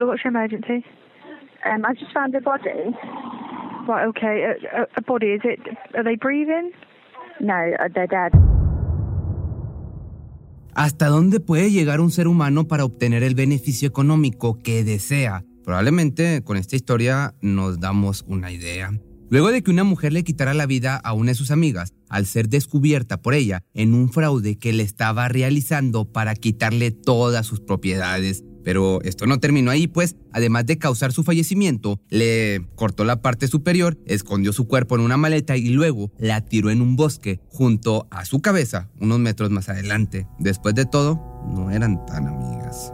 What's your emergency? I just found a body. Right, okay. A body, is it? Are they breathing? No, they're dead. ¿Hasta dónde puede llegar un ser humano para obtener el beneficio económico que desea? Probablemente con esta historia nos damos una idea. Luego de que una mujer le quitara la vida a una de sus amigas, al ser descubierta por ella en un fraude que le estaba realizando para quitarle todas sus propiedades. Pero esto no terminó ahí, pues, además de causar su fallecimiento, le cortó la parte superior, escondió su cuerpo en una maleta y luego la tiró en un bosque junto a su cabeza, unos metros más adelante. Después de todo, no eran tan amigas.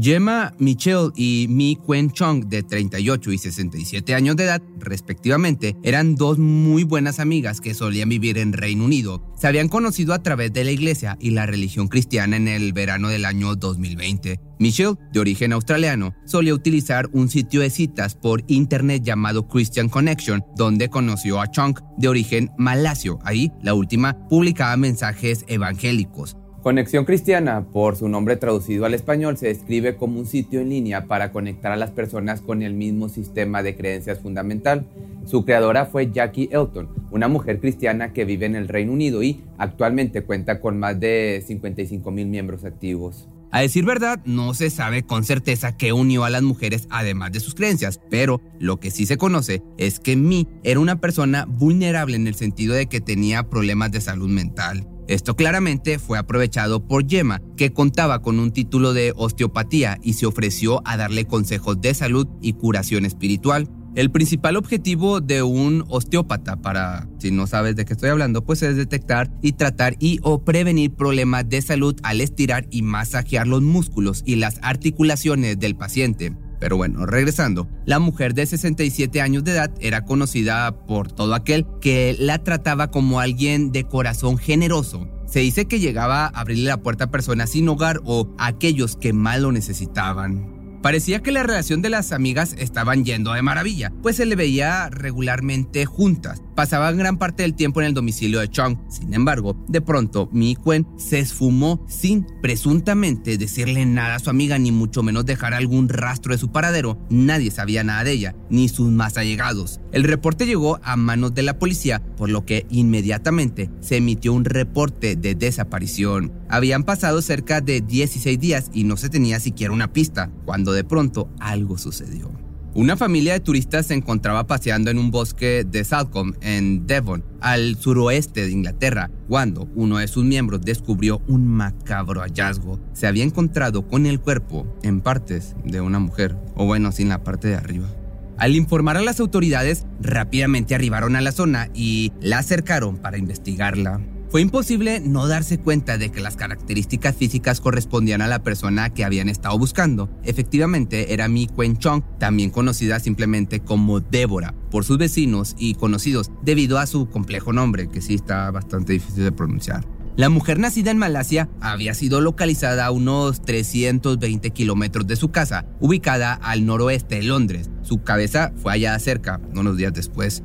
Jemma Mitchell y Mee Kuen Chong, de 38 y 67 años de edad, respectivamente, eran dos muy buenas amigas que solían vivir en Reino Unido. Se habían conocido a través de la iglesia y la religión cristiana en el verano del año 2020. Mitchell, de origen australiano, solía utilizar un sitio de citas por internet llamado Christian Connection, donde conoció a Chong, de origen malasio. Ahí, la última publicaba mensajes evangélicos. Conexión Cristiana, por su nombre traducido al español, se describe como un sitio en línea para conectar a las personas con el mismo sistema de creencias fundamental. Su creadora fue Jackie Elton, una mujer cristiana que vive en el Reino Unido y actualmente cuenta con más de 55,000 miembros activos. A decir verdad, no se sabe con certeza qué unió a las mujeres además de sus creencias, pero lo que sí se conoce es que Mee era una persona vulnerable en el sentido de que tenía problemas de salud mental. Esto claramente fue aprovechado por Jemma, que contaba con un título de osteopatía y se ofreció a darle consejos de salud y curación espiritual. El principal objetivo de un osteópata, para si no sabes de qué estoy hablando, pues es detectar y tratar y o prevenir problemas de salud al estirar y masajear los músculos y las articulaciones del paciente. Pero bueno, regresando, la mujer de 67 años de edad era conocida por todo aquel que la trataba como alguien de corazón generoso. Se dice que llegaba a abrirle la puerta a personas sin hogar o a aquellos que más lo necesitaban. Parecía que la relación de las amigas estaban yendo de maravilla, pues se le veía regularmente juntas. Pasaban gran parte del tiempo en el domicilio de Chong. Sin embargo, de pronto, Mee Kuen se esfumó sin presuntamente decirle nada a su amiga, ni mucho menos dejar algún rastro de su paradero. Nadie sabía nada de ella, ni sus más allegados. El reporte llegó a manos de la policía, por lo que inmediatamente se emitió un reporte de desaparición. Habían pasado cerca de 16 días y no se tenía siquiera una pista, cuando de pronto algo sucedió. Una familia de turistas se encontraba paseando en un bosque de Salcombe, en Devon, al suroeste de Inglaterra, cuando uno de sus miembros descubrió un macabro hallazgo. Se había encontrado con el cuerpo, en partes, de una mujer, o bueno, sin la parte de arriba. Al informar a las autoridades, rápidamente arribaron a la zona y la acercaron para investigarla. Fue imposible no darse cuenta de que las características físicas correspondían a la persona que habían estado buscando. Efectivamente, era Mee Kuen Chong, también conocida simplemente como Débora por sus vecinos y conocidos debido a su complejo nombre, que sí está bastante difícil de pronunciar. La mujer, nacida en Malasia, había sido localizada a unos 320 kilómetros de su casa, ubicada al noroeste de Londres. Su cabeza fue hallada cerca, unos días después.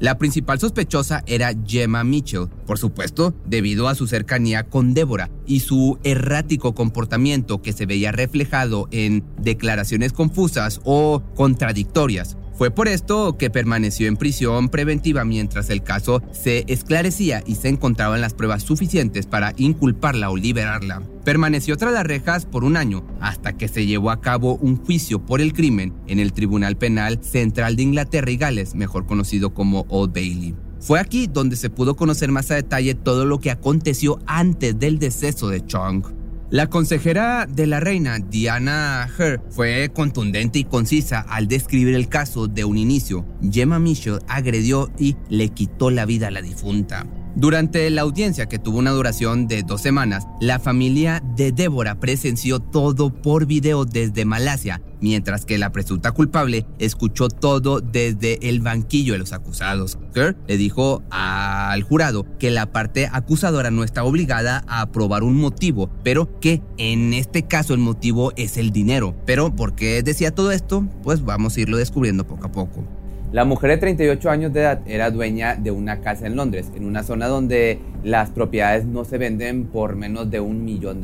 La principal sospechosa era Jemma Mitchell, por supuesto, debido a su cercanía con Débora y su errático comportamiento que se veía reflejado en declaraciones confusas o contradictorias. Fue por esto que permaneció en prisión preventiva mientras el caso se esclarecía y se encontraban las pruebas suficientes para inculparla o liberarla. Permaneció tras las rejas por un año hasta que se llevó a cabo un juicio por el crimen en el Tribunal Penal Central de Inglaterra y Gales, mejor conocido como Old Bailey. Fue aquí donde se pudo conocer más a detalle todo lo que aconteció antes del deceso de Chong. La consejera de la reina, Diana Hurd, fue contundente y concisa al describir el caso de un inicio. Jemma Mitchell agredió y le quitó la vida a la difunta. Durante la audiencia, que tuvo una duración de 2 semanas, la familia de Débora presenció todo por video desde Malasia, mientras que la presunta culpable escuchó todo desde el banquillo de los acusados. Kerr le dijo al jurado que la parte acusadora no está obligada a aprobar un motivo, pero que en este caso el motivo es el dinero. Pero ¿por qué decía todo esto? Pues vamos a irlo descubriendo poco a poco. La mujer de 38 años de edad era dueña de una casa en Londres, en una zona donde las propiedades no se venden por menos de $1 millón.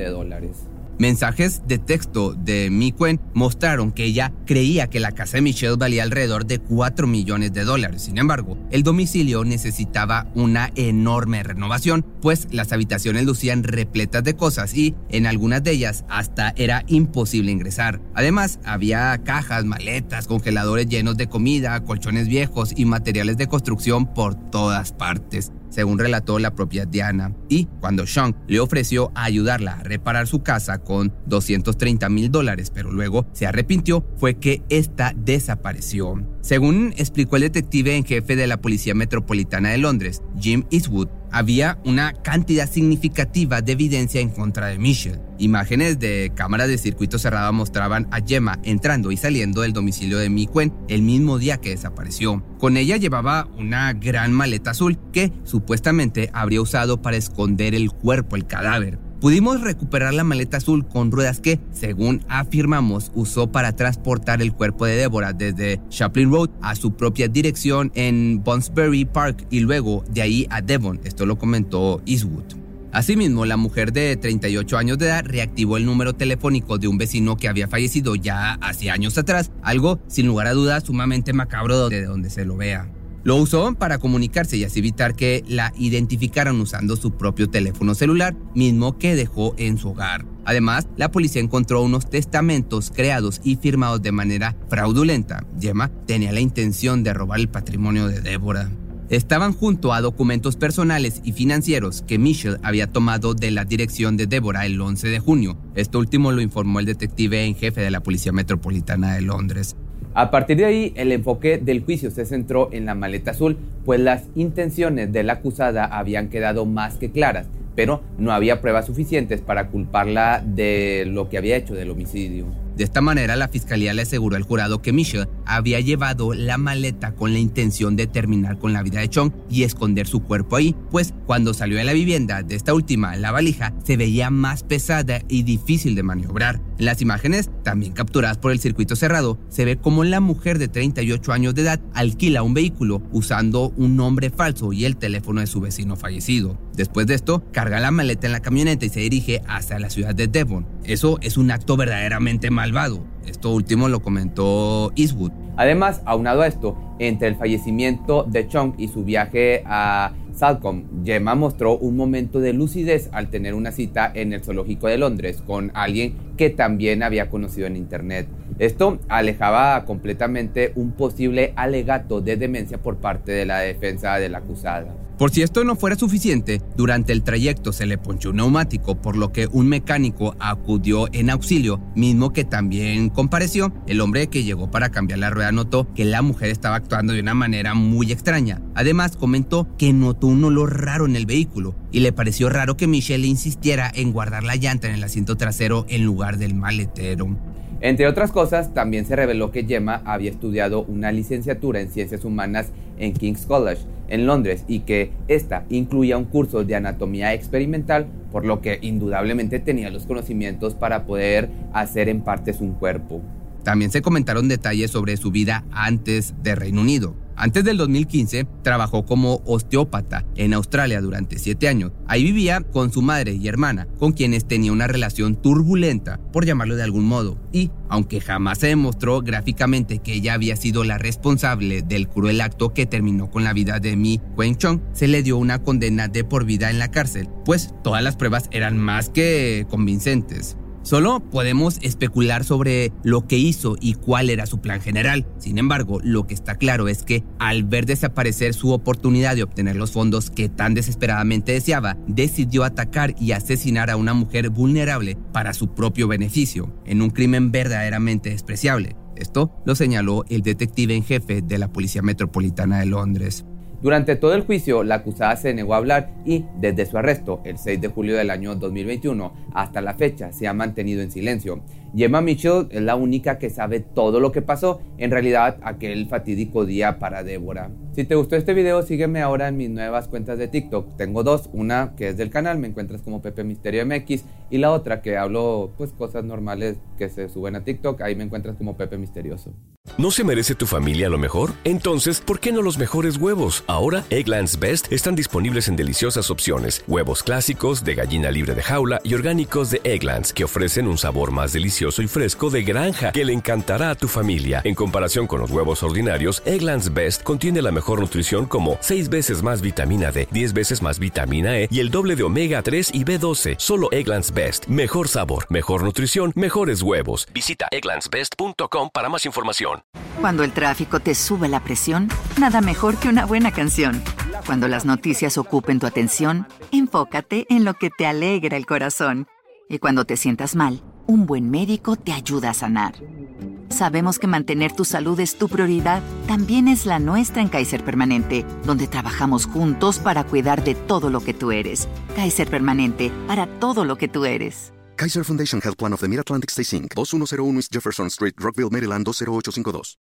Mensajes de texto de Mee Kuen mostraron que ella creía que la casa de Michelle valía alrededor de $4 millones. Sin embargo, el domicilio necesitaba una enorme renovación, pues las habitaciones lucían repletas de cosas y en algunas de ellas hasta era imposible ingresar. Además, había cajas, maletas, congeladores llenos de comida, colchones viejos y materiales de construcción por todas partes, según relató la propia Diana. Y cuando Sean le ofreció ayudarla a reparar su casa con $230,000, pero luego se arrepintió, fue que esta desapareció. Según explicó el detective en jefe de la Policía Metropolitana de Londres, Jim Eastwood, había una cantidad significativa de evidencia en contra de Mitchell. Imágenes de cámaras de circuito cerrado mostraban a Jemma entrando y saliendo del domicilio de Mee Kuen el mismo día que desapareció. Con ella llevaba una gran maleta azul que supuestamente habría usado para esconder el cuerpo, el cadáver. Pudimos recuperar la maleta azul con ruedas que, según afirmamos, usó para transportar el cuerpo de Débora desde Chaplin Road a su propia dirección en Bunsbury Park y luego de ahí a Devon. Esto lo comentó Eastwood. Asimismo, la mujer de 38 años de edad reactivó el número telefónico de un vecino que había fallecido ya hace años atrás, algo sin lugar a dudas sumamente macabro de donde se lo vea. Lo usó para comunicarse y así evitar que la identificaran usando su propio teléfono celular, mismo que dejó en su hogar. Además, la policía encontró unos testamentos creados y firmados de manera fraudulenta. Jemma tenía la intención de robar el patrimonio de Débora. Estaban junto a documentos personales y financieros que Mitchell había tomado de la dirección de Débora el 11 de junio. Esto último lo informó el detective en jefe de la Policía Metropolitana de Londres. A partir de ahí, el enfoque del juicio se centró en la maleta azul, pues las intenciones de la acusada habían quedado más que claras, pero no había pruebas suficientes para culparla de lo que había hecho del homicidio. De esta manera, la fiscalía le aseguró al jurado que Mitchell había llevado la maleta con la intención de terminar con la vida de Chong y esconder su cuerpo ahí, pues cuando salió de la vivienda de esta última, la valija se veía más pesada y difícil de maniobrar. En las imágenes, también capturadas por el circuito cerrado, se ve cómo la mujer de 38 años de edad alquila un vehículo usando un nombre falso y el teléfono de su vecino fallecido. Después de esto, carga la maleta en la camioneta y se dirige hacia la ciudad de Devon. Eso es un acto verdaderamente malvado. Esto último lo comentó Eastwood. Además, aunado a esto, entre el fallecimiento de Chong y su viaje a Salcombe, Jemma mostró un momento de lucidez al tener una cita en el zoológico de Londres con alguien que también había conocido en internet. Esto alejaba completamente un posible alegato de demencia por parte de la defensa de la acusada. Por si esto no fuera suficiente, durante el trayecto se le ponchó un neumático, por lo que un mecánico acudió en auxilio, mismo que también compareció. El hombre que llegó para cambiar la rueda notó que la mujer estaba actuando de una manera muy extraña. Además, comentó que notó un olor raro en el vehículo y le pareció raro que Michelle insistiera en guardar la llanta en el asiento trasero en lugar del maletero. Entre otras cosas, también se reveló que Jemma había estudiado una licenciatura en Ciencias Humanas en King's College, en Londres, y que esta incluía un curso de anatomía experimental, por lo que indudablemente tenía los conocimientos para poder hacer en partes un cuerpo. También se comentaron detalles sobre su vida antes de Reino Unido. Antes del 2015, trabajó como osteópata en Australia durante 7 años. Ahí vivía con su madre y hermana, con quienes tenía una relación turbulenta, por llamarlo de algún modo. Y, aunque jamás se demostró gráficamente que ella había sido la responsable del cruel acto que terminó con la vida de Mee Kuen Chong, se le dio una condena de por vida en la cárcel, pues todas las pruebas eran más que convincentes. Solo podemos especular sobre lo que hizo y cuál era su plan general. Sin embargo, lo que está claro es que al ver desaparecer su oportunidad de obtener los fondos que tan desesperadamente deseaba, decidió atacar y asesinar a una mujer vulnerable para su propio beneficio, en un crimen verdaderamente despreciable. Esto lo señaló el detective en jefe de la Policía Metropolitana de Londres. Durante todo el juicio, la acusada se negó a hablar y, desde su arresto, el 6 de julio del año 2021, hasta la fecha, se ha mantenido en silencio. Jemma Mitchell es la única que sabe todo lo que pasó, en realidad, aquel fatídico día para Débora. Si te gustó este video, sígueme ahora en mis nuevas cuentas de TikTok. Tengo dos, una que es del canal, me encuentras como Pepe Misterio MX, y la otra que hablo, pues, cosas normales que se suben a TikTok, ahí me encuentras como Pepe Misterioso. ¿No se merece tu familia lo mejor? Entonces, ¿por qué no los mejores huevos? Ahora, Eggland's Best están disponibles en deliciosas opciones. Huevos clásicos, de gallina libre de jaula y orgánicos de Eggland's, que ofrecen un sabor más delicioso y fresco de granja que le encantará a tu familia. En comparación con los huevos ordinarios, Eggland's Best contiene la mejor nutrición como 6 veces más vitamina D, 10 veces más vitamina E y el doble de omega 3 y B12. Solo Eggland's Best. Mejor sabor, mejor nutrición, mejores huevos. Visita egglandsbest.com para más información. Cuando el tráfico te sube la presión, nada mejor que una buena canción. Cuando las noticias ocupen tu atención, enfócate en lo que te alegra el corazón. Y cuando te sientas mal, un buen médico te ayuda a sanar. Sabemos que mantener tu salud es tu prioridad, también es la nuestra en Kaiser Permanente, donde trabajamos juntos para cuidar de todo lo que tú eres. Kaiser Permanente, para todo lo que tú eres. Kaiser Foundation Health Plan of the Mid-Atlantic Stay Inc. 2101 East Jefferson Street, Rockville, Maryland 20852.